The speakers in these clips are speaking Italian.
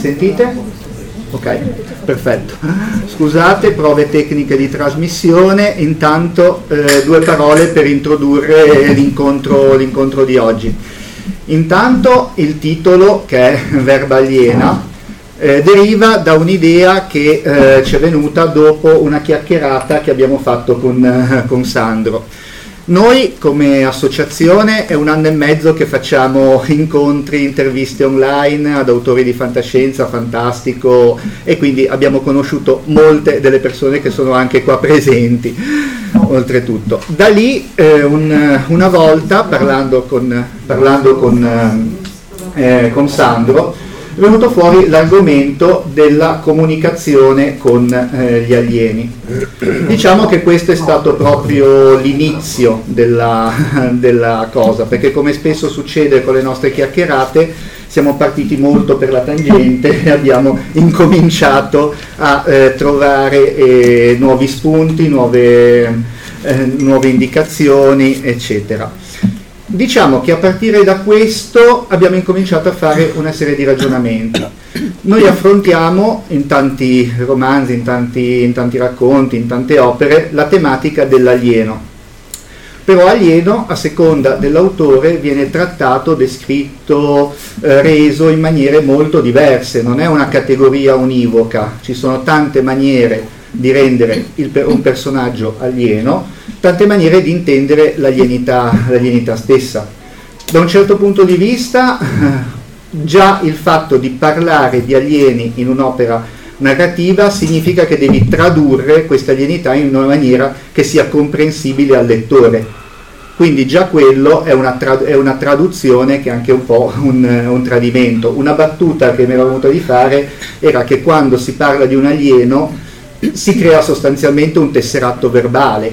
Sentite? Ok, perfetto. Scusate, prove tecniche di trasmissione. Intanto due parole per introdurre l'incontro di oggi. Intanto il titolo, che è Verba Aliena, deriva da un'idea che ci è venuta dopo una chiacchierata che abbiamo fatto con Sandro. Noi come associazione è 1 anno e mezzo che facciamo incontri, interviste online ad autori di fantascienza, fantastico, e quindi abbiamo conosciuto molte delle persone che sono anche qua presenti, oltretutto. Da lì una volta, parlando con Sandro, è venuto fuori l'argomento della comunicazione con gli alieni. Diciamo che questo è stato proprio l'inizio della cosa, perché come spesso succede con le nostre chiacchierate, siamo partiti molto per la tangente e abbiamo incominciato a trovare nuovi spunti, nuove indicazioni, eccetera. Diciamo che a partire da questo abbiamo incominciato a fare una serie di ragionamenti. Noi affrontiamo in tanti romanzi, in tanti racconti, in tante opere, la tematica dell'alieno. Però alieno, a seconda dell'autore, viene trattato, descritto, reso in maniere molto diverse. Non è una categoria univoca, ci sono tante maniere di rendere un personaggio alieno, tante maniere di intendere l'alienità stessa. Da un certo punto di vista, già il fatto di parlare di alieni in un'opera narrativa significa che devi tradurre questa alienità in una maniera che sia comprensibile al lettore. Quindi già quello è una traduzione che è anche un po' un tradimento. Una battuta che mi era venuta di fare era che quando si parla di un alieno si crea sostanzialmente un tesseratto verbale,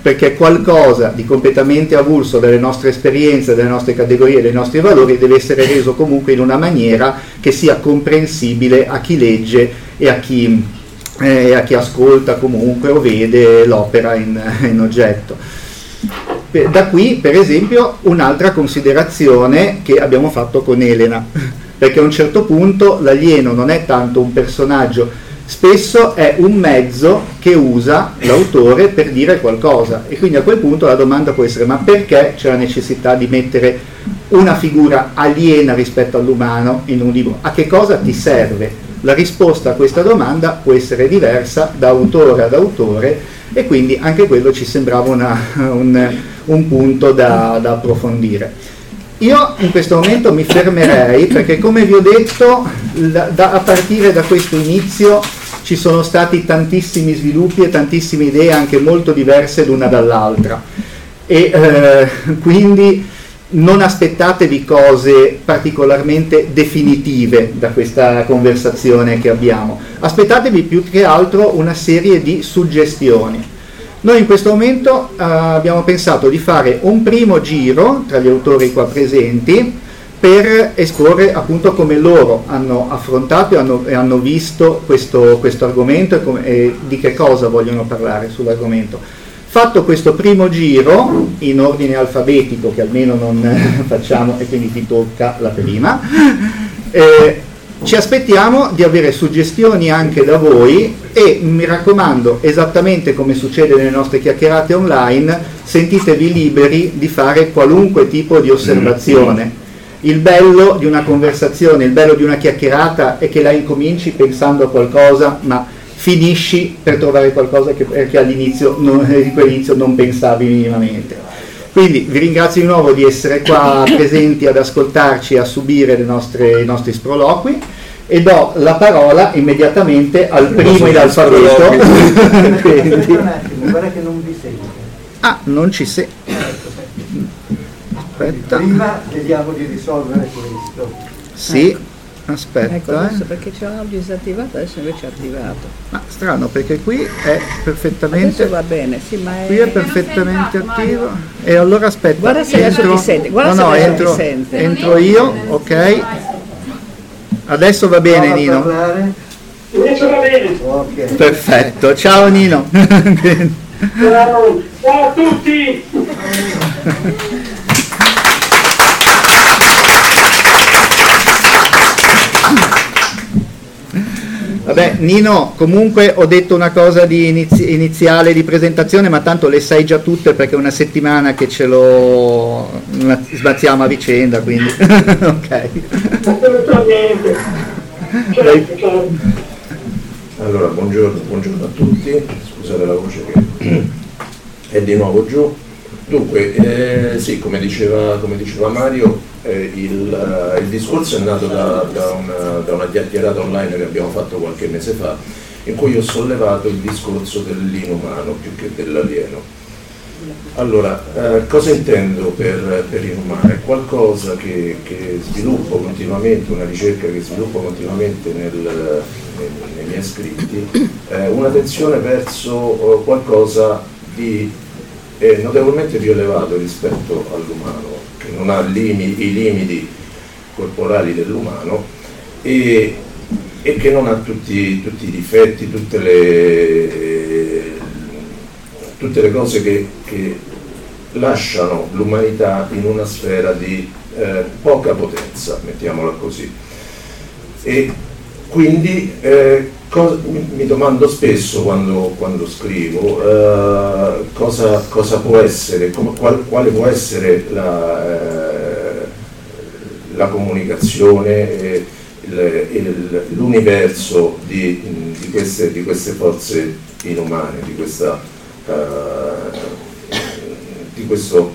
perché qualcosa di completamente avulso dalle nostre esperienze, dalle nostre categorie, dai nostri valori deve essere reso comunque in una maniera che sia comprensibile a chi legge e a chi ascolta comunque o vede l'opera in oggetto. Da qui, per esempio, un'altra considerazione che abbiamo fatto con Elena, perché a un certo punto l'alieno non è tanto un personaggio, spesso è un mezzo che usa l'autore per dire qualcosa, e quindi a quel punto la domanda può essere: ma perché c'è la necessità di mettere una figura aliena rispetto all'umano in un libro? A che cosa ti serve? La risposta a questa domanda può essere diversa da autore ad autore, e quindi anche quello ci sembrava un punto da approfondire. Io in questo momento mi fermerei, perché come vi ho detto, a partire da questo inizio ci sono stati tantissimi sviluppi e tantissime idee anche molto diverse l'una dall'altra, e quindi non aspettatevi cose particolarmente definitive da questa conversazione che abbiamo, aspettatevi più che altro una serie di suggestioni. Noi in questo momento abbiamo pensato di fare un primo giro tra gli autori qua presenti per esporre appunto come loro hanno affrontato e hanno visto questo argomento e di che cosa vogliono parlare sull'argomento. Fatto questo primo giro in ordine alfabetico, che almeno non facciamo, e quindi ti tocca la prima, ci aspettiamo di avere suggestioni anche da voi e, mi raccomando, esattamente come succede nelle nostre chiacchierate online, sentitevi liberi di fare qualunque tipo di osservazione. Il bello di una conversazione, il bello di una chiacchierata è che la incominci pensando a qualcosa, ma finisci per trovare qualcosa che all'inizio non pensavi minimamente. Quindi vi ringrazio di nuovo di essere qua presenti ad ascoltarci e a subire i nostri sproloqui, e do la parola immediatamente al primo in alfabeto. Un attimo, guarda che non vi seguo. Ah, non ci sei. Aspetta. Prima vediamo di risolvere questo. Sì, aspetta. Ecco, adesso perché c'è un audio disattivato, adesso invece è attivato. Ma strano, perché qui è perfettamente. Adesso va bene, sì, ma è. Qui è perfettamente attivo. E allora aspetta. Guarda se adesso ti sente. Guarda se adesso ti sente. Entro io, ok. Adesso va bene, Nino. Adesso va bene. Okay. Perfetto, ciao Nino. Ciao a tutti. Vabbè, Nino, comunque ho detto una cosa di iniziale di presentazione, ma tanto le sai già tutte, perché è una settimana che ce lo sbazziamo a vicenda, quindi ok. Assolutamente. Certo. Allora, buongiorno a tutti, scusate la voce che è di nuovo giù. Dunque, sì, come diceva Mario, il discorso è nato da una chiacchierata online che abbiamo fatto qualche mese fa, in cui io ho sollevato il discorso dell'inumano più che dell'alieno. Allora, cosa intendo per inumano? È qualcosa che sviluppo continuamente, una ricerca che sviluppo continuamente nei miei scritti, una tensione verso qualcosa di notevolmente più elevato rispetto all'umano, che non ha i limiti corporali dell'umano e che non ha tutti i difetti, tutte le cose che lasciano l'umanità in una sfera di poca potenza, mettiamola così. E quindi mi domando spesso quando scrivo cosa può essere, quale può essere la comunicazione e l'universo di queste forze inumane, di questo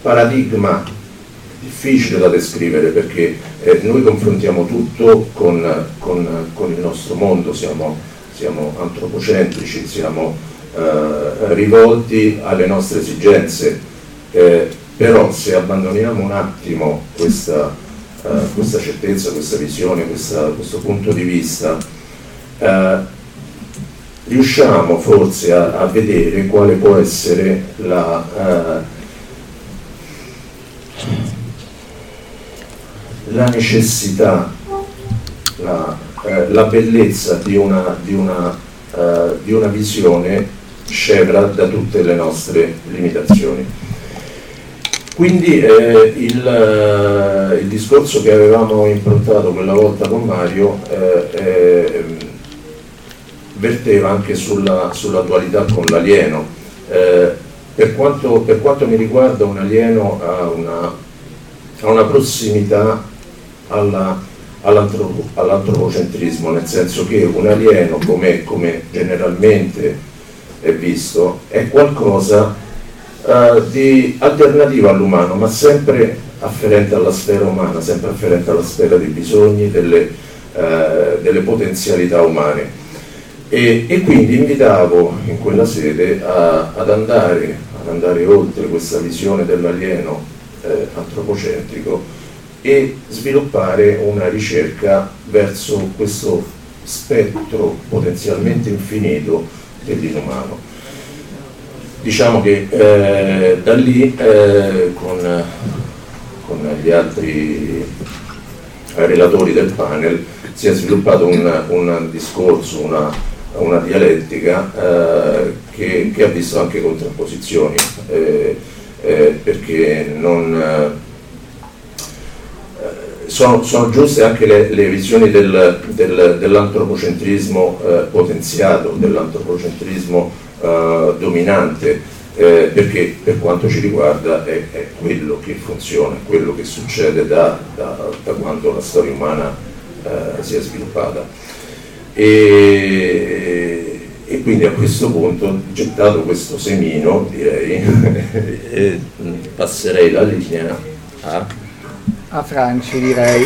paradigma difficile da descrivere, perché noi confrontiamo tutto con il nostro mondo, siamo antropocentrici, siamo rivolti alle nostre esigenze, però se abbandoniamo un attimo questa certezza, questa visione, questo punto di vista, riusciamo forse a vedere quale può essere la necessità, la bellezza di una visione scevra da tutte le nostre limitazioni. Quindi il discorso che avevamo improntato quella volta con Mario verteva anche sulla dualità con l'alieno. Per quanto mi riguarda, un alieno ha una prossimità all'antropocentrismo, nel senso che un alieno, come generalmente è visto, è qualcosa di alternativo all'umano, ma sempre afferente alla sfera umana, sempre afferente alla sfera dei bisogni, delle potenzialità umane. E quindi invitavo in quella sede ad andare oltre questa visione dell'alieno antropocentrico e sviluppare una ricerca verso questo spettro potenzialmente infinito dell'inumano. Diciamo che da lì, con con gli altri relatori del panel si è sviluppato un discorso, una dialettica che ha visto anche contrapposizioni, perché non... Sono giuste anche le visioni dell'antropocentrismo potenziato, dell'antropocentrismo dominante, perché per quanto ci riguarda è quello che funziona, quello che succede da quando la storia umana si è sviluppata. E quindi a questo punto, gettato questo semino, direi, passerei la linea a Franci, direi.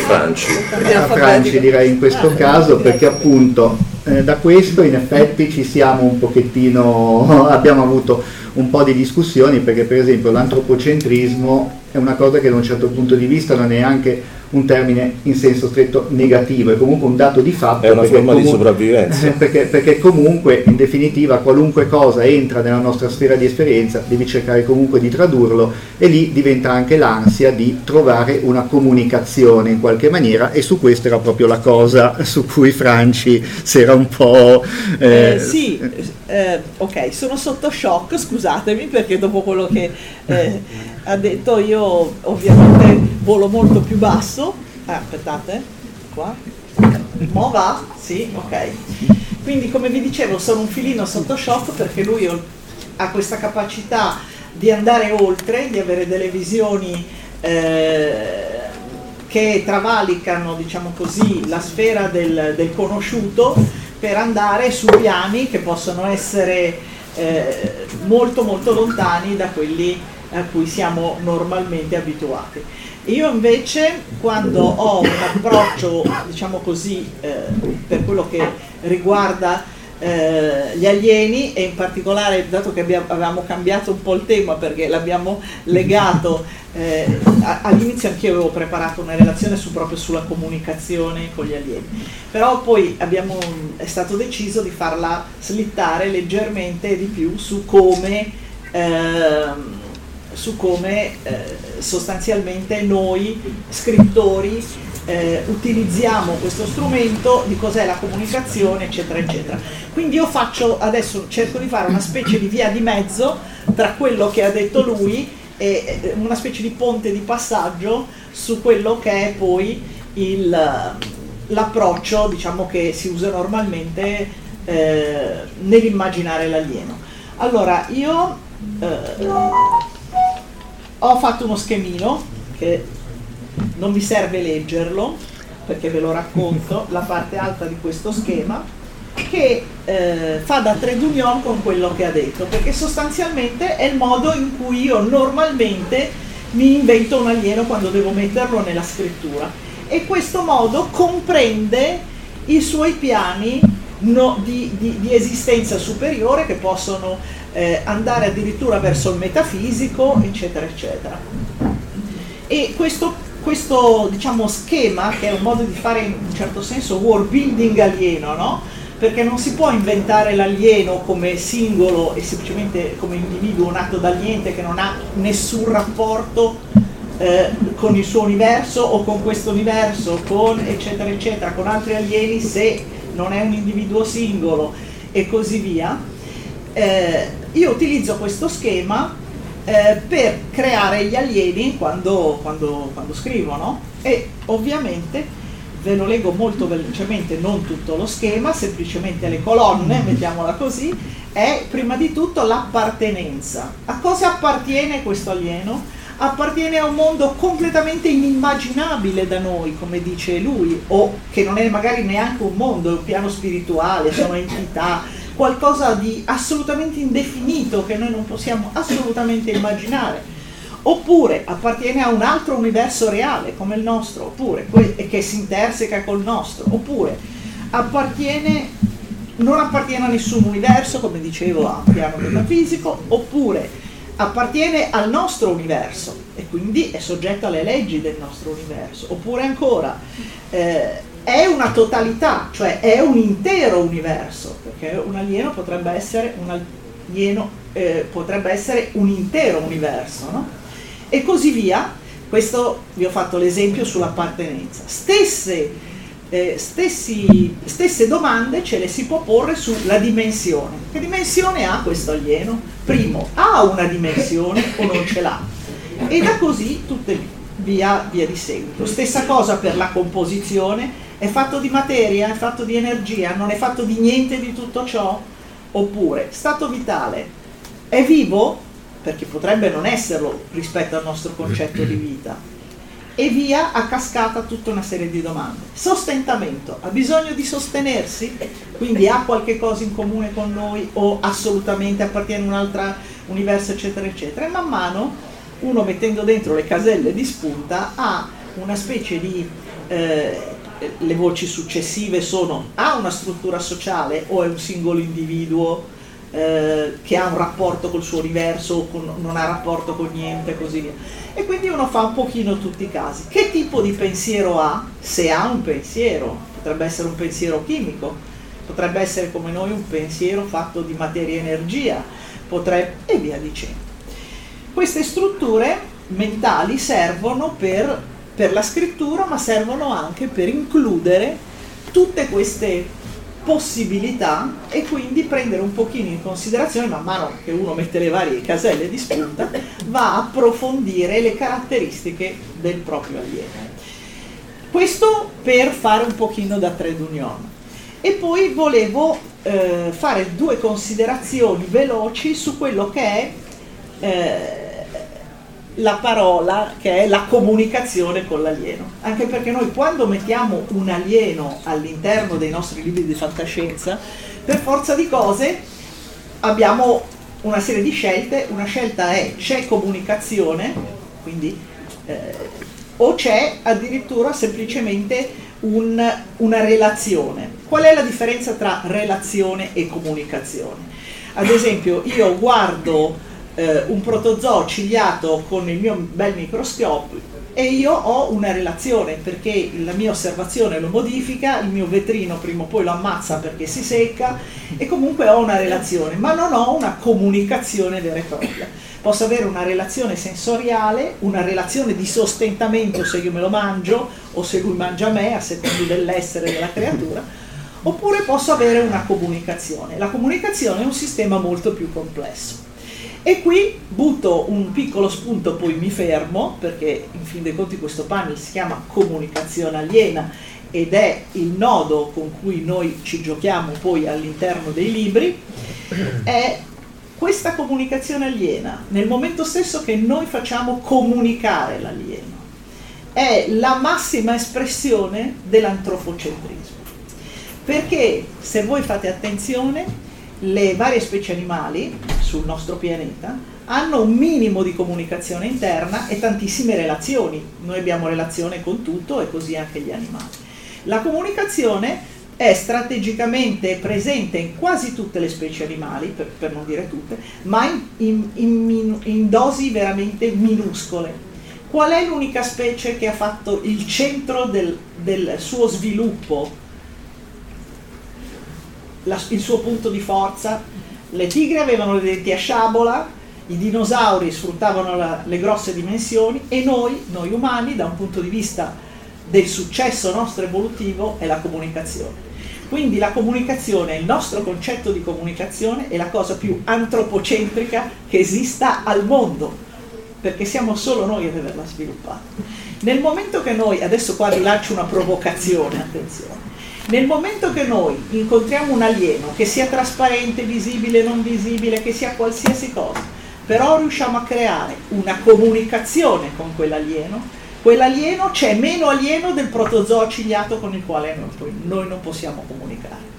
In questo caso, perché appunto da questo in effetti ci siamo un pochettino, abbiamo avuto un po' di discussioni, perché per esempio l'antropocentrismo è una cosa che da un certo punto di vista non è neanche un termine in senso stretto negativo, è comunque un dato di fatto, è una forma di sopravvivenza, perché comunque in definitiva qualunque cosa entra nella nostra sfera di esperienza devi cercare comunque di tradurlo, e lì diventa anche l'ansia di trovare una comunicazione in qualche maniera, e su questo era proprio la cosa su cui Franci si era un po'... ok, sono sotto shock, scusatemi, perché dopo quello che ha detto io ovviamente volo molto più basso. Aspettate, qua. Mo va? Sì, ok. Quindi come vi dicevo sono un filino sotto shock, perché lui ha questa capacità di andare oltre, di avere delle visioni che travalicano, diciamo così, la sfera del conosciuto, per andare su piani che possono essere molto molto lontani da quelli a cui siamo normalmente abituati. Io invece, quando ho un approccio, diciamo così, per quello che riguarda gli alieni, e in particolare, dato che avevamo cambiato un po' il tema perché l'abbiamo legato, all'inizio anch'io avevo preparato una relazione proprio sulla comunicazione con gli alieni, però poi è stato deciso di farla slittare leggermente di più su come sostanzialmente noi scrittori utilizziamo questo strumento, di cos'è la comunicazione, eccetera eccetera. Quindi io cerco di fare una specie di via di mezzo tra quello che ha detto lui e una specie di ponte di passaggio su quello che è poi l'approccio, diciamo, che si usa normalmente nell'immaginare l'alieno. Allora io ho fatto uno schemino che non vi serve leggerlo perché ve lo racconto, la parte alta di questo schema, che fa da trait d'union con quello che ha detto, perché sostanzialmente è il modo in cui io normalmente mi invento un alieno quando devo metterlo nella scrittura, e questo modo comprende i suoi piani di esistenza superiore, che possono andare addirittura verso il metafisico, eccetera eccetera. E questo diciamo schema, che è un modo di fare in un certo senso world building alieno, no? Perché non si può inventare l'alieno come singolo e semplicemente come individuo nato dal niente, che non ha nessun rapporto con il suo universo o con questo universo, con eccetera eccetera, con altri alieni, se non è un individuo singolo e così via. Io utilizzo questo schema per creare gli alieni quando scrivo, no? E ovviamente ve lo leggo molto velocemente, non tutto lo schema, semplicemente le colonne, mettiamola così. È prima di tutto l'appartenenza. A cosa appartiene questo alieno? Appartiene a un mondo completamente inimmaginabile da noi, come dice lui, o che non è magari neanche un mondo, è un piano spirituale, sono entità, qualcosa di assolutamente indefinito che noi non possiamo assolutamente immaginare, oppure appartiene a un altro universo reale come il nostro, oppure che si interseca col nostro, oppure non appartiene a nessun universo, come dicevo, a un piano metafisico, oppure appartiene al nostro universo e quindi è soggetto alle leggi del nostro universo, oppure ancora è una totalità, cioè è un intero universo, perché un alieno potrebbe essere un intero universo, no? E così via, Questo vi ho fatto l'esempio sull'appartenenza. Stesse domande ce le si può porre sulla dimensione. Che dimensione ha questo alieno? Primo, ha una dimensione o non ce l'ha? E da così tutte via di seguito. Stessa cosa per la composizione. È fatto di materia? È fatto di energia? Non è fatto di niente di tutto ciò? Oppure, stato vitale, è vivo? Perché potrebbe non esserlo rispetto al nostro concetto di vita, e via a cascata tutta una serie di domande. Sostentamento, ha bisogno di sostenersi? Quindi ha qualche cosa in comune con noi o assolutamente appartiene a un altro universo, eccetera, eccetera. E man mano uno, mettendo dentro le caselle di spunta, ha una specie di... le voci successive sono: ha una struttura sociale o è un singolo individuo che ha un rapporto col suo universo, non ha rapporto con niente, così via. E quindi uno fa un pochino tutti i casi. Che tipo di pensiero ha? Se ha un pensiero, potrebbe essere un pensiero chimico, potrebbe essere come noi un pensiero fatto di materia e energia, potrebbe, e via dicendo. Queste strutture mentali servono per la scrittura, ma servono anche per includere tutte queste possibilità e quindi prendere un pochino in considerazione, man mano che uno mette le varie caselle di spunta, va a approfondire le caratteristiche del proprio alieno. Questo per fare un pochino da trade union. E poi volevo fare due considerazioni veloci su quello che è la parola, che è la comunicazione con l'alieno, anche perché noi quando mettiamo un alieno all'interno dei nostri libri di fantascienza, per forza di cose abbiamo una serie di scelte. Una scelta è: c'è comunicazione, quindi o c'è addirittura semplicemente una relazione. Qual è la differenza tra relazione e comunicazione? Ad esempio, io guardo un protozoo ciliato con il mio bel microscopio e io ho una relazione, perché la mia osservazione lo modifica, il mio vetrino prima o poi lo ammazza perché si secca, e comunque ho una relazione, ma non ho una comunicazione vera e propria. Posso avere una relazione sensoriale, una relazione di sostentamento se io me lo mangio o se lui mangia me, a seconda dell'essere della creatura, oppure posso avere una comunicazione. La comunicazione è un sistema molto più complesso. E qui butto un piccolo spunto, poi mi fermo, perché in fin dei conti questo panel si chiama Comunicazione Aliena ed è il nodo con cui noi ci giochiamo poi all'interno dei libri. È questa comunicazione aliena, nel momento stesso che noi facciamo comunicare l'alieno, è la massima espressione dell'antrofocentrismo. Perché, se voi fate attenzione, le varie specie animali sul nostro pianeta hanno un minimo di comunicazione interna e tantissime relazioni. Noi abbiamo relazione con tutto e così anche gli animali. La comunicazione è strategicamente presente in quasi tutte le specie animali, per non dire tutte, ma in dosi veramente minuscole. Qual è l'unica specie che ha fatto il centro del suo sviluppo, il suo punto di forza? Le tigri avevano le denti a sciabola, i dinosauri sfruttavano le grosse dimensioni, e noi umani, da un punto di vista del successo nostro evolutivo, è la comunicazione. Quindi la comunicazione, il nostro concetto di comunicazione, è la cosa più antropocentrica che esista al mondo, perché siamo solo noi ad averla sviluppata. Nel momento che noi, adesso qua vi lancio una provocazione, attenzione, nel momento che noi incontriamo un alieno, che sia trasparente, visibile, non visibile, che sia qualsiasi cosa, però riusciamo a creare una comunicazione con quell'alieno c'è meno alieno del protozoo ciliato con il quale noi non possiamo comunicare.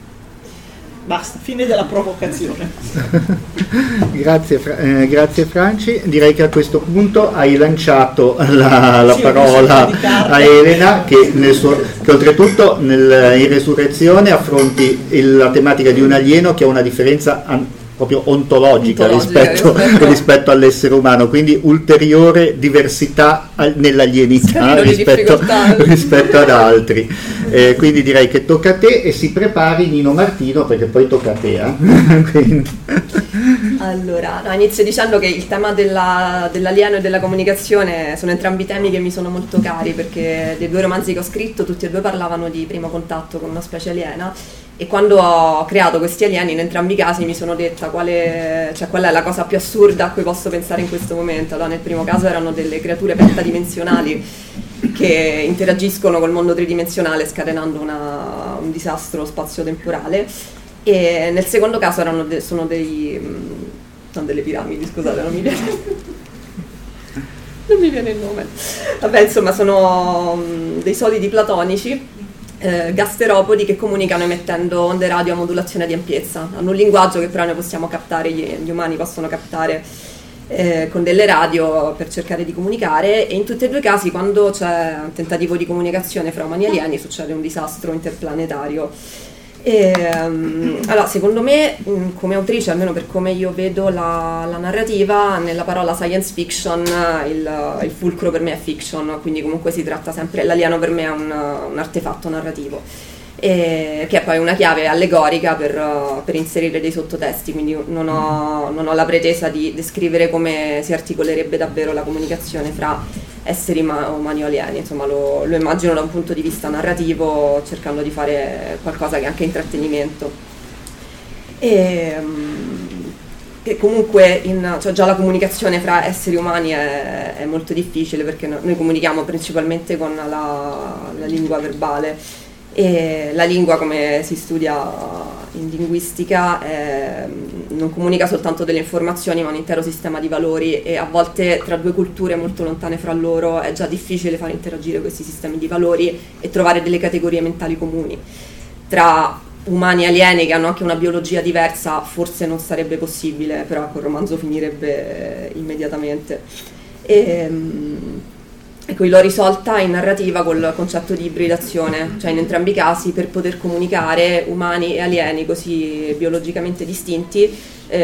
Basta, fine della provocazione. Grazie Franci. Direi che a questo punto hai lanciato la parola a Elena, che oltretutto in Resurrezione affronti la tematica di un alieno che ha una differenza proprio ontologica rispetto all'essere umano, quindi ulteriore diversità nell'alienità rispetto ad altri. Quindi direi che tocca a te, e si prepari Nino Martino, perché poi tocca a te. Allora, inizio dicendo che il tema dell'alieno e della comunicazione sono entrambi temi che mi sono molto cari, perché dei due romanzi che ho scritto tutti e due parlavano di primo contatto con una specie aliena, e quando ho creato questi alieni in entrambi i casi mi sono detta qual è la cosa più assurda a cui posso pensare in questo momento. Allora, nel primo caso erano delle creature pentadimensionali che interagiscono col mondo tridimensionale scatenando un disastro spazio-temporale, e nel secondo caso sono delle piramidi, scusate, non mi viene il nome, vabbè, insomma sono dei solidi platonici, gasteropodi che comunicano emettendo onde radio a modulazione di ampiezza. Hanno un linguaggio che però noi possiamo captare, gli umani possono captare con delle radio per cercare di comunicare, e in tutti e due i casi, quando c'è un tentativo di comunicazione fra umani e alieni, succede un disastro interplanetario. Allora, secondo me, come autrice, almeno per come io vedo la narrativa, nella parola science fiction il fulcro per me è fiction, quindi comunque si tratta sempre, l'alieno per me è un artefatto narrativo, che è poi una chiave allegorica per inserire dei sottotesti, quindi non ho la pretesa di descrivere come si articolerebbe davvero la comunicazione fra esseri umani o alieni, insomma lo immagino da un punto di vista narrativo, cercando di fare qualcosa che è anche intrattenimento. E comunque già la comunicazione fra esseri umani è molto difficile, perché noi comunichiamo principalmente con la lingua verbale, e la lingua, come si studia in linguistica, non comunica soltanto delle informazioni ma un intero sistema di valori, e a volte tra due culture molto lontane fra loro è già difficile far interagire questi sistemi di valori e trovare delle categorie mentali comuni. Tra umani e alieni che hanno anche una biologia diversa forse non sarebbe possibile, però quel romanzo finirebbe immediatamente. Ecco, l'ho risolta in narrativa col concetto di ibridazione, cioè in entrambi i casi per poter comunicare umani e alieni così biologicamente distinti,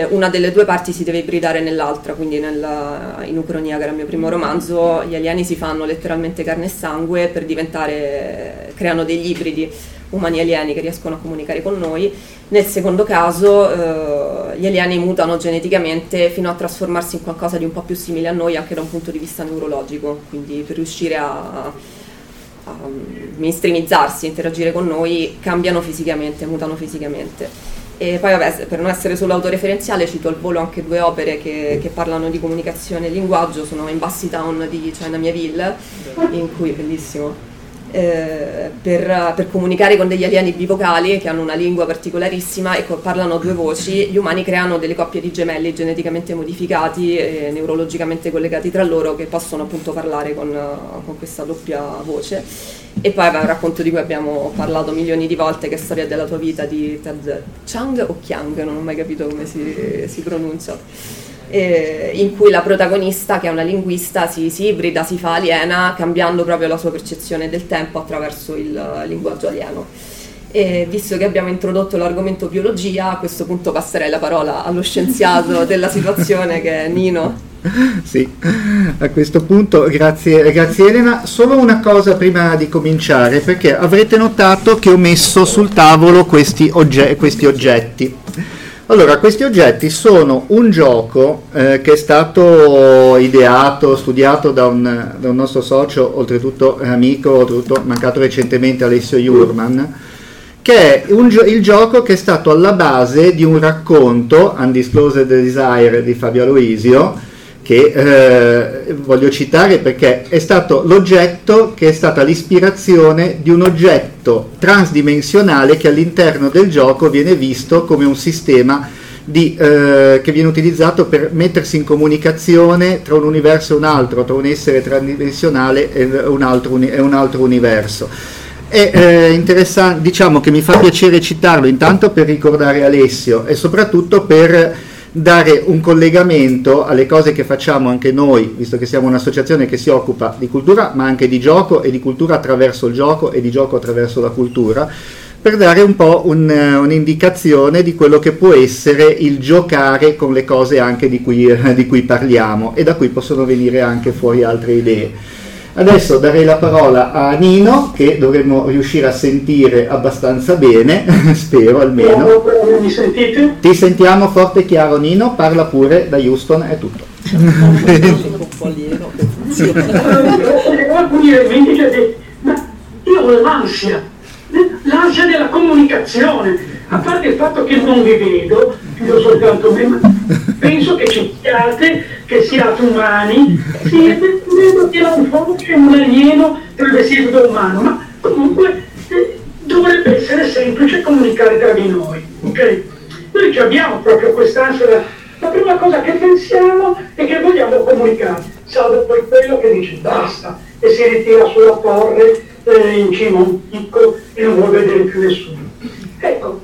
una delle due parti si deve ibridare nell'altra, quindi in Ucronia, che era il mio primo romanzo, gli alieni si fanno letteralmente carne e sangue per creano degli ibridi umani e alieni che riescono a comunicare con noi. Nel secondo caso gli alieni mutano geneticamente fino a trasformarsi in qualcosa di un po' più simile a noi anche da un punto di vista neurologico, quindi per riuscire a mainstreamizzarsi, interagire con noi, cambiano fisicamente, mutano fisicamente. E poi per non essere solo autoreferenziale cito al volo anche due opere che parlano di comunicazione e linguaggio, sono Embassy Town di China Miéville, in cui, bellissimo, per comunicare con degli alieni bivocali che hanno una lingua particolarissima e parlano due voci, gli umani creano delle coppie di gemelli geneticamente modificati e neurologicamente collegati tra loro, che possono appunto parlare con questa doppia voce. E poi un racconto di cui abbiamo parlato milioni di volte, che è Storia della tua vita di Ted Chiang o Chiang, non ho mai capito come si pronuncia, in cui la protagonista, che è una linguista, si ibrida, si fa aliena, cambiando proprio la sua percezione del tempo attraverso il linguaggio alieno. E visto che abbiamo introdotto l'argomento biologia, a questo punto passerei la parola allo scienziato della situazione, che è Nino. Sì, a questo punto grazie Elena. Solo una cosa prima di cominciare, perché avrete notato che ho messo sul tavolo questi oggetti. Allora, questi oggetti sono un gioco che è stato ideato, studiato da un nostro socio, oltretutto amico, oltretutto mancato recentemente, Alessio Jurman, che è il gioco che è stato alla base di un racconto, Undisclosed Desire di Fabio Aloisio, che voglio citare perché è stato l'oggetto che è stata l'ispirazione di un oggetto transdimensionale che all'interno del gioco viene visto come un sistema che viene utilizzato per mettersi in comunicazione tra un universo e un altro, tra un essere transdimensionale e un altro universo. È interessante, diciamo che mi fa piacere citarlo intanto per ricordare Alessio e soprattutto per dare un collegamento alle cose che facciamo anche noi, visto che siamo un'associazione che si occupa di cultura ma anche di gioco, e di cultura attraverso il gioco e di gioco attraverso la cultura, per dare un po' un'indicazione di quello che può essere il giocare con le cose anche di cui parliamo, e da qui possono venire anche fuori altre idee. Adesso darei la parola a Nino, che dovremmo riuscire a sentire abbastanza bene, spero almeno. Mi sentite? Ti sentiamo forte e chiaro, Nino, parla pure, da Houston è tutto. Alcuni elementi che ha detto, ma io ho l'ansia della comunicazione, a parte il fatto che non vi vedo, io soltanto me, ma penso che ci siate, che siate umani, siete un po' che un alieno per vestito da umano, ma comunque dovrebbe essere semplice comunicare tra di noi, ok? Noi abbiamo proprio quest'ansia, la prima cosa che pensiamo è che vogliamo comunicare, salvo poi quello che dice basta e si ritira sulla torre in cima a un picco e non vuol vedere più nessuno. Ecco,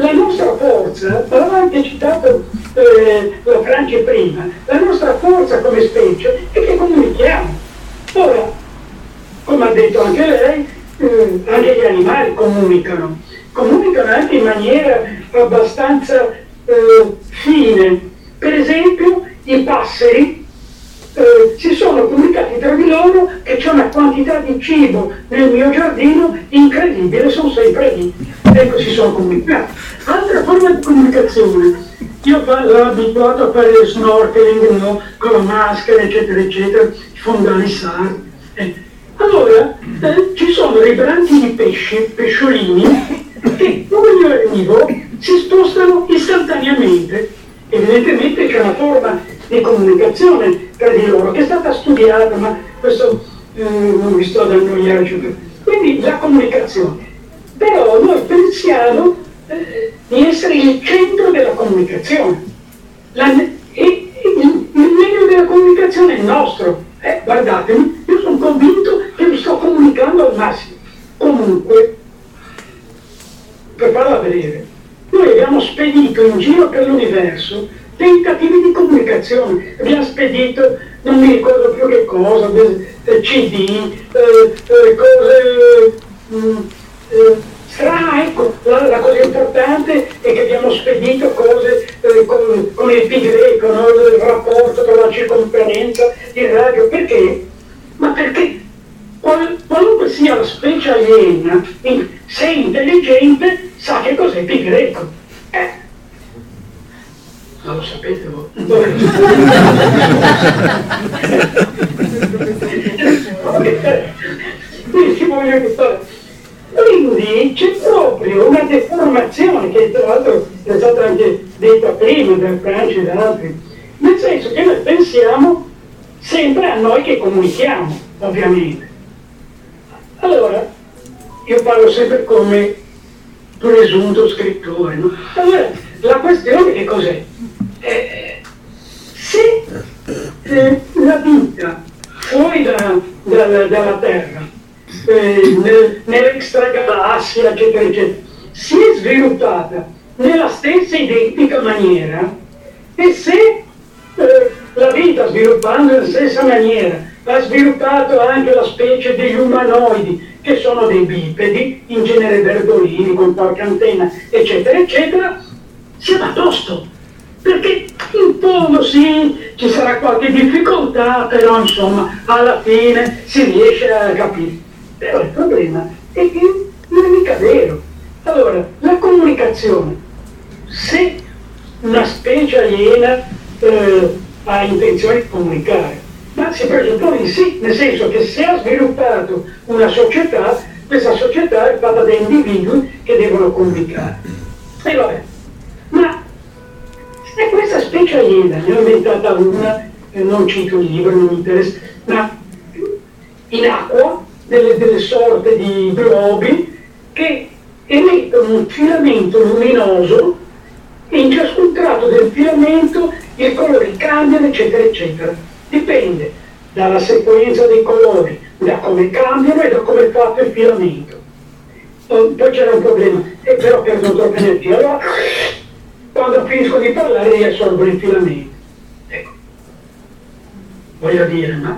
la nostra forza, l'aveva anche citato la Francia prima, la nostra forza come specie è che comunichiamo. Ora, come ha detto anche lei, anche gli animali comunicano anche in maniera abbastanza fine. Per esempio i passeri si sono comunicati tra di loro che c'è una quantità di cibo nel mio giardino incredibile, sono sempre lì. Ecco, si sono comunicati. Altra forma di comunicazione, io l'ho abituato a fare lo snorkeling, no? Con la maschera, eccetera, eccetera, i fondali sani. Allora, ci sono dei branchi di pesciolini, che come io arrivo si spostano istantaneamente. Evidentemente c'è una forma di comunicazione tra di loro che è stata studiata, ma questo non vi sto ad annoiare. Quindi la comunicazione, però noi pensiamo di essere il centro della comunicazione, e il meglio della comunicazione è nostro. Guardatemi, io sono convinto che mi sto comunicando al massimo. Comunque, per farla vedere, noi abbiamo spedito in giro per l'universo tentativi di comunicazione, abbiamo spedito, non mi ricordo più che cosa, CD, cose strane. Ecco, la cosa importante è che abbiamo spedito cose con il pi greco, no? Il rapporto tra la circonferenza, il radio. Perché? Ma perché qualunque sia la specie aliena, se è intelligente, sa che cos'è il pi greco. Non lo sapete voi? Quindi c'è proprio una deformazione che tra l'altro è stata anche detta prima da Franci e da altri, nel senso che noi pensiamo sempre a noi che comunichiamo, ovviamente. Allora, io parlo sempre come presunto scrittore, no? Allora, la questione che cos'è? Se la vita fuori dalla Terra, nell'extragalassia, eccetera, eccetera, si è sviluppata nella stessa identica maniera, e se la vita sviluppando nella stessa maniera ha sviluppato anche la specie degli umanoidi, che sono dei bipedi, in genere verdolini, con qualche antenna, eccetera, eccetera, siamo a posto. Perché in fondo sì, ci sarà qualche difficoltà, però insomma alla fine si riesce a capire. Però il problema è che non è mica vero. Allora, la comunicazione, se una specie aliena ha intenzione di comunicare, ma si presuppone di sì, nel senso che se ha sviluppato una società, questa società è fatta da individui che devono comunicare. E vabbè. Ma se questa specie aliena, ne ho inventata una, non cito il libro, non mi interessa, ma in acqua delle sorte di globi che emettono un filamento luminoso, e in ciascun tratto del filamento i colori cambiano, eccetera, eccetera. Dipende dalla sequenza dei colori, da come cambiano e da come è fatto il filamento. Poi c'era un problema, però per non tornare al filo, allora, quando finisco di parlare riassorbo il filamento. Ecco, voglio dire, ma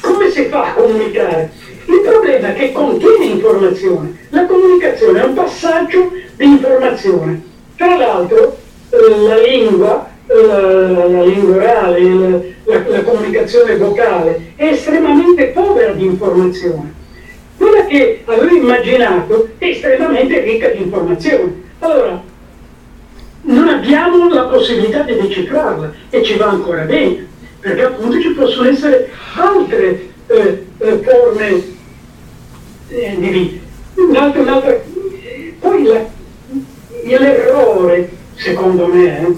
come si fa a comunicare? Il problema è che contiene informazione. La comunicazione è un passaggio di informazione. Tra l'altro la lingua orale, la comunicazione vocale è estremamente povera di informazione. Quella che avevo immaginato è estremamente ricca di informazione. Allora, non abbiamo la possibilità di decifrarla e ci va ancora bene, perché appunto ci possono essere altre forme di vita. Un'altra. Poi l'errore, secondo me,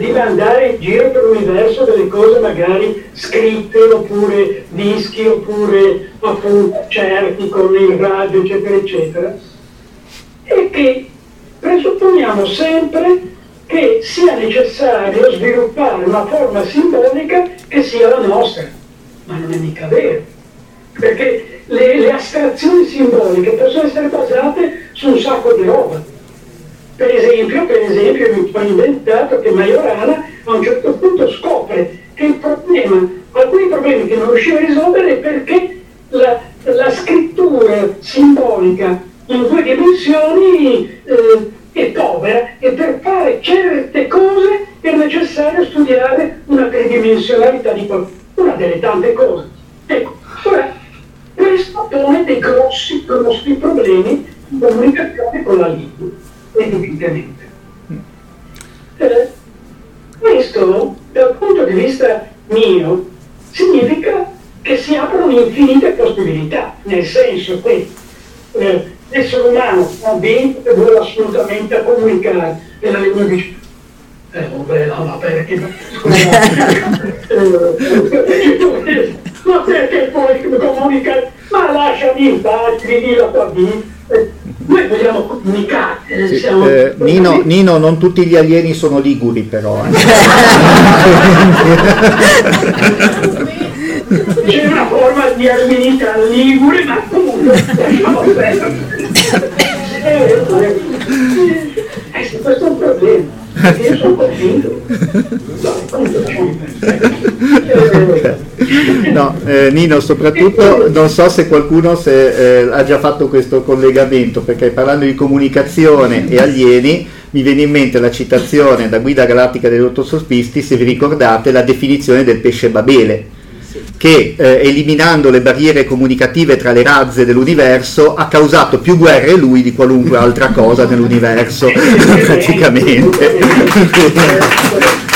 di andare in giro per l'universo delle cose magari scritte, oppure dischi, oppure concerti con il radio, eccetera, eccetera, e che presupponiamo sempre che sia necessario sviluppare una forma simbolica che sia la nostra, ma non è mica vero, perché le astrazioni simboliche possono essere basate su un sacco di roba. Per esempio, mi sono inventato che Majorana a un certo punto scopre che il problema, alcuni problemi che non riusciva a risolvere, è perché la scrittura simbolica in due dimensioni è povera, e per fare certe cose è necessario studiare una tridimensionalità di una delle tante cose. Ecco, ora questo pone dei grossi problemi di comunicazione con la lingua. Evidentemente. Questo, dal punto di vista mio, significa che si aprono infinite possibilità, nel senso che l'essere umano ambiente vuole assolutamente comunicare nella lingua vicina. Ma perché puoi comunicare? Ma lasciami in pace, vivi la tua vita. Noi vogliamo comunicare, sì. Nino, non tutti gli alieni sono liguri, però. C'è una forma di alienità ligure, ma comunque lasciamo perdere. Questo è un problema. Io sono convinto. No, Nino, soprattutto non so se qualcuno ha già fatto questo collegamento, perché parlando di comunicazione e alieni mi viene in mente la citazione da Guida Galattica degli Ortosorpisti, se vi ricordate, la definizione del pesce Babele, che eliminando le barriere comunicative tra le razze dell'universo ha causato più guerre lui di qualunque altra cosa nell'universo, praticamente.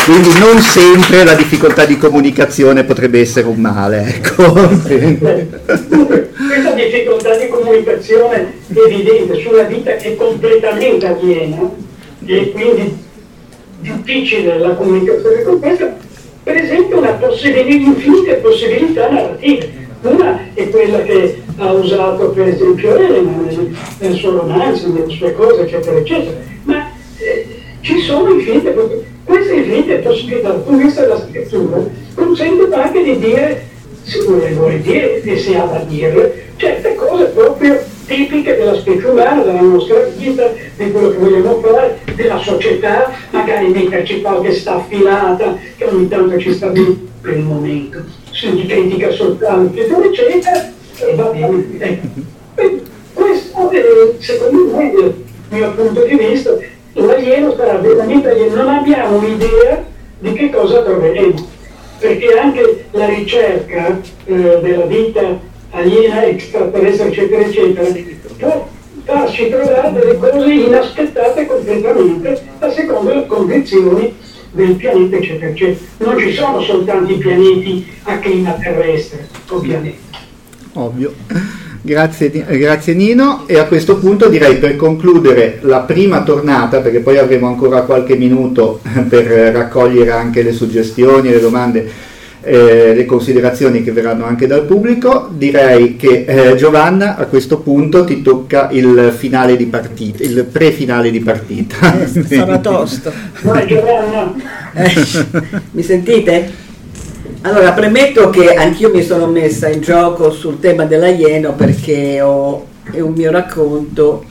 Quindi non sempre la difficoltà di comunicazione potrebbe essere un male, ecco. Questa difficoltà di comunicazione è evidente sulla vita, è completamente aliena, e quindi difficile la comunicazione con questa. Per esempio, una infinite possibilità narrative. Una è quella che ha usato per esempio Elena nel suo romanzo, nelle sue cose, eccetera, eccetera. Ma ci sono infinite possibilità. Queste infinite possibilità, dal punto di vista della scrittura, consentono anche di dire, se vuole dire, e si ha da dire, certe cose proprio tipiche della specie umana, della nostra vita, di quello che vogliamo fare, della società, magari metterci qualche staffilata che ogni tanto ci sta bene per il momento, si critica soltanto, eccetera, e va bene. Questo è, secondo me, dal mio punto di vista, l'alieno sarà veramente alieno. Non abbiamo un'idea di che cosa troveremo, perché anche la ricerca della vita aliena, extraterrestre, eccetera, eccetera, può farci trovare delle cose inaspettate completamente a seconda delle condizioni del pianeta, eccetera, eccetera. Non ci sono soltanto i pianeti a clima terrestre, ovviamente. Ovvio. Grazie Nino, e a questo punto direi, per concludere la prima tornata, perché poi avremo ancora qualche minuto per raccogliere anche le suggestioni, le domande, le considerazioni che verranno anche dal pubblico, direi che Giovanna, a questo punto ti tocca il finale di partita, il pre-finale di partita. Sarà tosto. Buona Giovanna. Mi sentite? Allora, premetto che anch'io mi sono messa in gioco sul tema dell'alieno, perché è un mio racconto,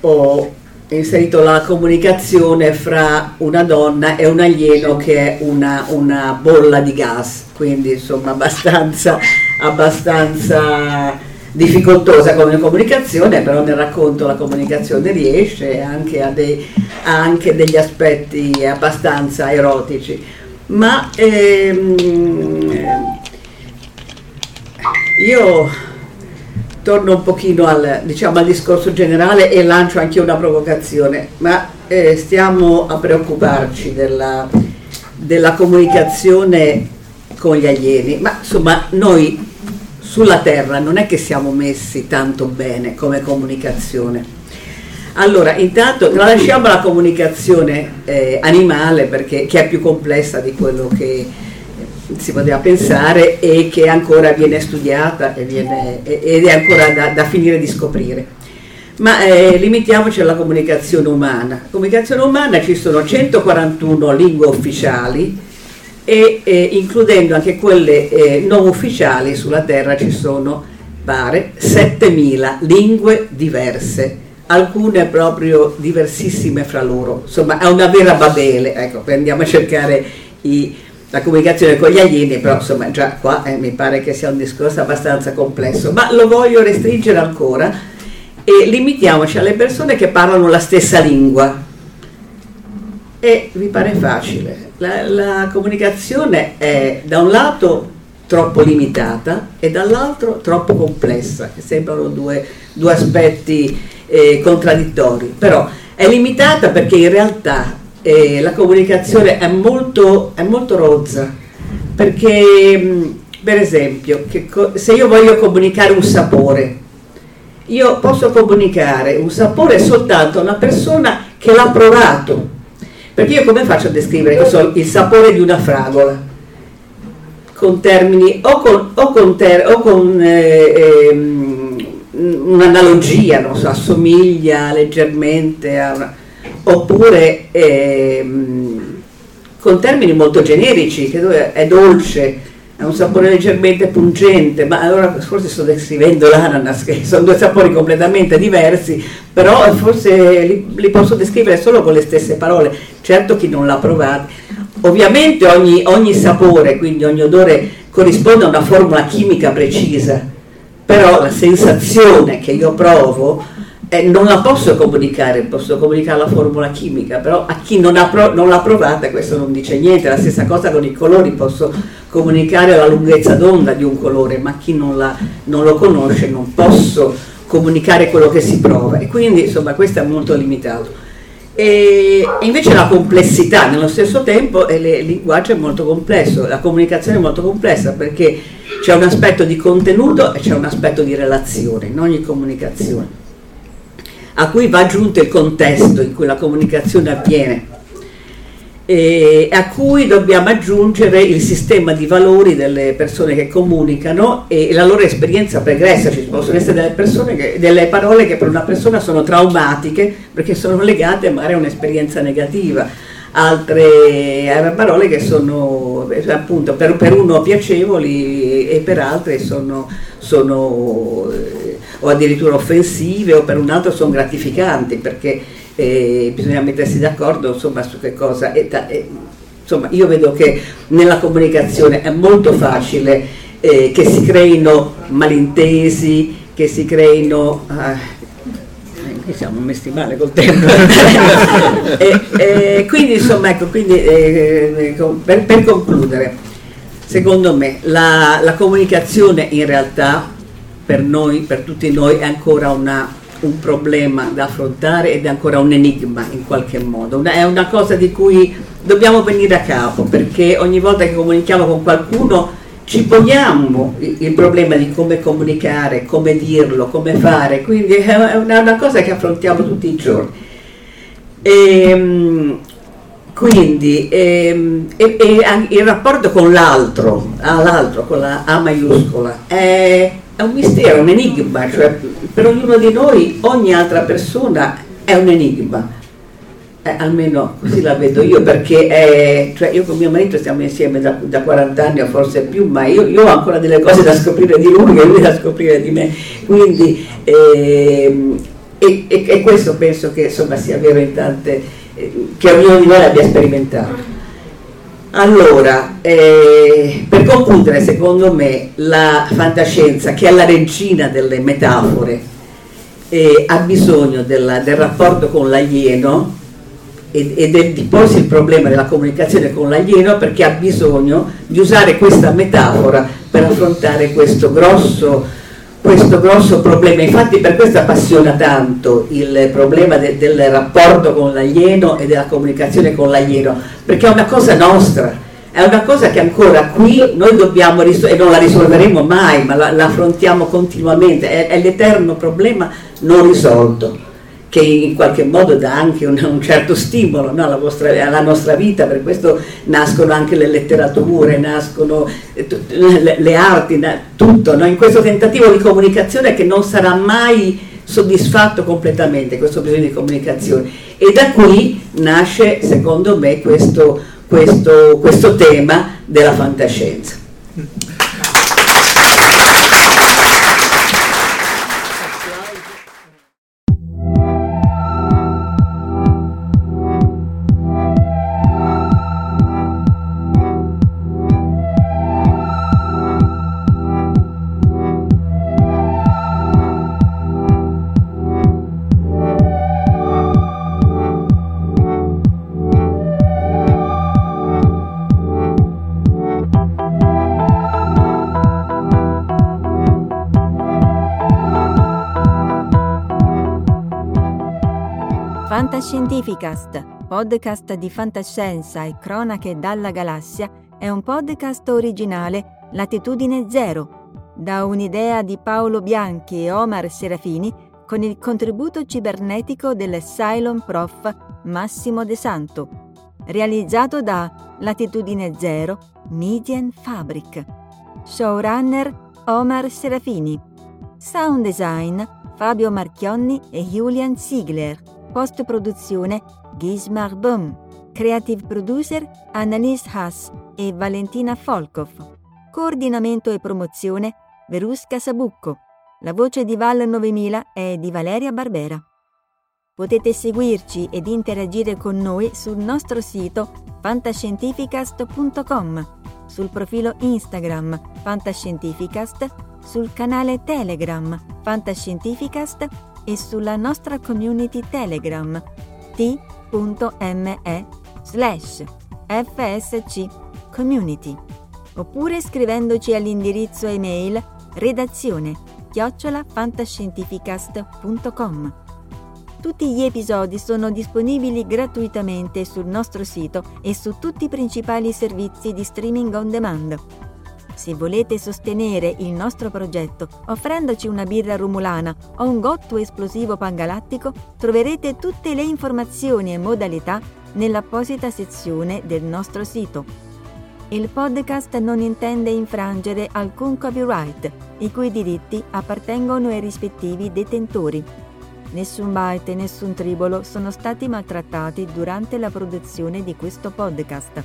ho inserito la comunicazione fra una donna e un alieno che è una bolla di gas, quindi insomma abbastanza abbastanza difficoltosa come comunicazione, però nel racconto la comunicazione riesce anche a degli aspetti abbastanza erotici, ma io torno un pochino al discorso generale e lancio anche una provocazione, ma stiamo a preoccuparci della comunicazione con gli alieni, ma insomma noi sulla Terra non è che siamo messi tanto bene come comunicazione. Allora, intanto lasciamo la comunicazione animale, perché che è più complessa di quello che si poteva pensare e che ancora viene studiata ed è ancora da finire di scoprire, ma limitiamoci alla comunicazione umana. La comunicazione umana, ci sono 141 lingue ufficiali e includendo anche quelle non ufficiali sulla Terra ci sono, pare, 7000 lingue diverse, alcune proprio diversissime fra loro, insomma è una vera Babele. Ecco, andiamo a cercare la comunicazione con gli alieni, però insomma già qua mi pare che sia un discorso abbastanza complesso, ma lo voglio restringere ancora e limitiamoci alle persone che parlano la stessa lingua. E vi pare facile? La comunicazione è da un lato troppo limitata e dall'altro troppo complessa, che sembrano due aspetti contraddittori, però è limitata perché in realtà la comunicazione è molto rozza, perché per esempio se io voglio comunicare un sapore, io posso comunicare un sapore soltanto a una persona che l'ha provato, perché io come faccio a descrivere il sapore di una fragola? Con termini un'analogia, non so, assomiglia leggermente a una, oppure con termini molto generici, che è dolce, è un sapore leggermente pungente, ma allora forse sto descrivendo l'ananas, che sono due sapori completamente diversi, però forse li posso descrivere solo con le stesse parole, certo chi non l'ha provato. Ovviamente ogni sapore, quindi ogni odore, corrisponde a una formula chimica precisa, però la sensazione che io provo non la posso comunicare, posso comunicare la formula chimica, però a chi non l'ha provata questo non dice niente. La stessa cosa con i colori, posso comunicare la lunghezza d'onda di un colore, ma a chi non lo conosce non posso comunicare quello che si prova, e quindi insomma questo è molto limitato. E invece la complessità, nello stesso tempo il linguaggio è molto complesso, la comunicazione è molto complessa, perché c'è un aspetto di contenuto e c'è un aspetto di relazione in ogni comunicazione, a cui va aggiunto il contesto in cui la comunicazione avviene, e a cui dobbiamo aggiungere il sistema di valori delle persone che comunicano e la loro esperienza pregressa. Ci possono essere delle parole che per una persona sono traumatiche perché sono legate magari a un'esperienza negativa, altre parole che sono appunto per uno piacevoli e per altri sono o addirittura offensive, o per un altro sono gratificanti, perché bisogna mettersi d'accordo insomma su che cosa. Insomma io vedo che nella comunicazione è molto facile che si creino malintesi, che si creino siamo messi male col tempo quindi insomma ecco, per concludere, secondo me la comunicazione in realtà per noi, per tutti noi, è ancora un problema da affrontare ed è ancora un enigma in qualche modo. È una cosa di cui dobbiamo venire a capo, perché ogni volta che comunichiamo con qualcuno ci poniamo il problema di come comunicare, come dirlo, come fare, quindi è una cosa che affrontiamo tutti i giorni. Quindi il rapporto con l'altro, con la A maiuscola, è un mistero, un enigma, cioè per ognuno di noi ogni altra persona è un enigma, almeno così la vedo io, perché io con mio marito stiamo insieme da 40 anni o forse più, ma io ho ancora delle cose da scoprire di lui e lui da scoprire di me, quindi e questo penso che insomma sia vero in tante, che ognuno di noi l'abbia sperimentato. Allora, per concludere, secondo me la fantascienza, che è la regina delle metafore, ha bisogno del rapporto con l'alieno e di porsi il problema della comunicazione con l'alieno, perché ha bisogno di usare questa metafora per affrontare questo grosso problema. Infatti per questo appassiona tanto il problema del rapporto con l'alieno e della comunicazione con l'alieno, perché è una cosa nostra, è una cosa che ancora qui noi dobbiamo risolvere, e non la risolveremo mai, ma la affrontiamo continuamente, è l'eterno problema non risolto, che in qualche modo dà anche un certo stimolo, no, alla nostra vita. Per questo nascono anche le letterature, nascono le arti, tutto, no? In questo tentativo di comunicazione che non sarà mai soddisfatto completamente, questo bisogno di comunicazione. E da qui nasce, secondo me, questo tema della fantascienza. Fantascientificast, podcast di fantascienza e cronache dalla galassia, è un podcast originale Latitudine Zero, da un'idea di Paolo Bianchi e Omar Serafini con il contributo cibernetico del Cylon Prof Massimo De Santo, realizzato da Latitudine Zero Midian Fabric, showrunner Omar Serafini, sound design Fabio Marchionni e Julian Sigler, post-produzione Giesemar Boom, creative producer Annalise Haas e Valentina Folkov, coordinamento e promozione Veruska Sabucco, la voce di Val 9000 è di Valeria Barbera. Potete seguirci ed interagire con noi sul nostro sito fantascientificast.com, sul profilo Instagram Fantascientificast, sul canale Telegram Fantascientificast e sulla nostra community Telegram t.me/fsc community, oppure scrivendoci all'indirizzo email redazione@fantascientificast.com. Tutti gli episodi sono disponibili gratuitamente sul nostro sito e su tutti i principali servizi di streaming on demand. Se volete sostenere il nostro progetto offrendoci una birra rumulana o un gotto esplosivo pangalattico, troverete tutte le informazioni e modalità nell'apposita sezione del nostro sito. Il podcast non intende infrangere alcun copyright, i cui diritti appartengono ai rispettivi detentori. Nessun byte e nessun tribolo sono stati maltrattati durante la produzione di questo podcast.